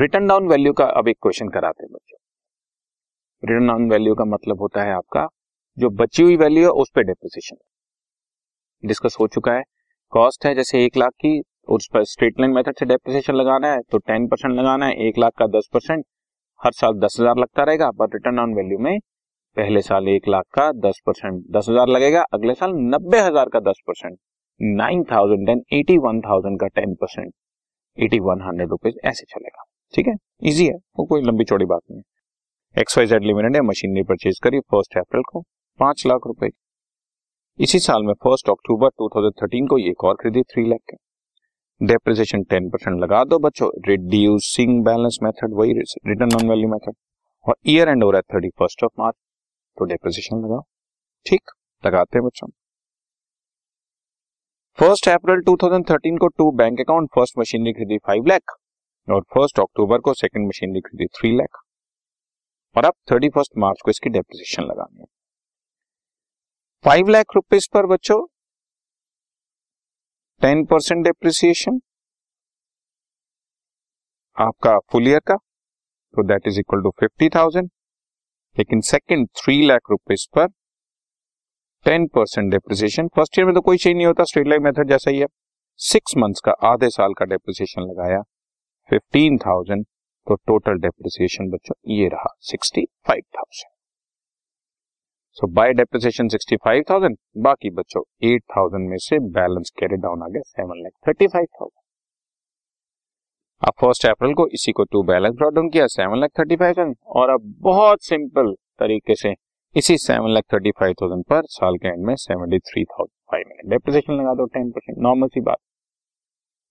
Return down value का अब एक क्वेश्चन कराते हैं बच्चों। रिटर्न डाउन वैल्यू का मतलब होता है आपका जो बची हुई वैल्यू है उस पे डेप्रिसिएशन डिस्कस हो चुका है। कॉस्ट है जैसे 1 लाख की, उस पर स्ट्रेट लाइन मेथड से डेप्रिसिएशन लगाना है तो 10% लगाना है। 1 लाख का 10% हर साल 10,000 लगता रहेगा, बट रिटर्न डाउन वैल्यू में पहले साल 1 लाख का 10% 10,000 लगेगा, अगले साल 90,000 का 10%, 9,000 देन 81,000 का 10%, 8100 रुपीज ऐसे चलेगा। ठीक है, इजी है, वो कोई लंबी चौड़ी बात नहीं है। XYZ लिमिटेड ने मशीनरी परचेज करी 1 अप्रैल को 5 लाख रुपए। इसी साल में 1 अक्टूबर 2013 को ये एक और खरीदी 3 लाख के। डेप्रिसिएशन 10% लगा दो बच्चों, रिड्यूसिंग बैलेंस मेथड वही रिटर्न डाउन वैल्यू मेथड, और ईयर एंड हो रहा है 31 मार्च तो डेप्रिसिएशन लगाओ। ठीक, लगाते हैं बच्चों। 1 अप्रैल 2013 को 2 बैंक अकाउंट, फर्स्ट मशीनरी खरीदी 5 लाख और 1 अक्टूबर को सेकंड मशीनरी खरीदी 3 लाख, और अब 31 मार्च को इसकी डेप्रिसिएशन लगानी है 5 लाख रुपीज पर बच्चों। 10% डेप्रिसिएशन आपका फुल ईयर का, तो दैट इज इक्वल टू 50,000, लेकिन सेकंड 3 लाख रुपीज पर 10% डेप्रिसिएशन। फर्स्ट ईयर में तो कोई चेंज नहीं होता, स्ट्रेट लाइन मेथड जैसा ही है। 6 मंथ्स का आधे साल का डेप्रिसिएशन लगाया 15,000, तो टोटल डेप्रिसिएशन बच्चों ये रहा 65,000। सो बाय डेप्रिसिएशन 65,000, बाकी बच्चों 8,000 में से बैलेंस कैरी डाउन आ गया 7,35,000। अब 1 अप्रैल को इसी को 2 बैलेंस ड्रॉ डाउन किया 7,35,000, और अब बहुत सिंपल तरीके से इसी 7,35,000 पर साल के एंड में 73,500 डेप्रिसिएशन लगा दो 10%, नॉर्मल सी बात।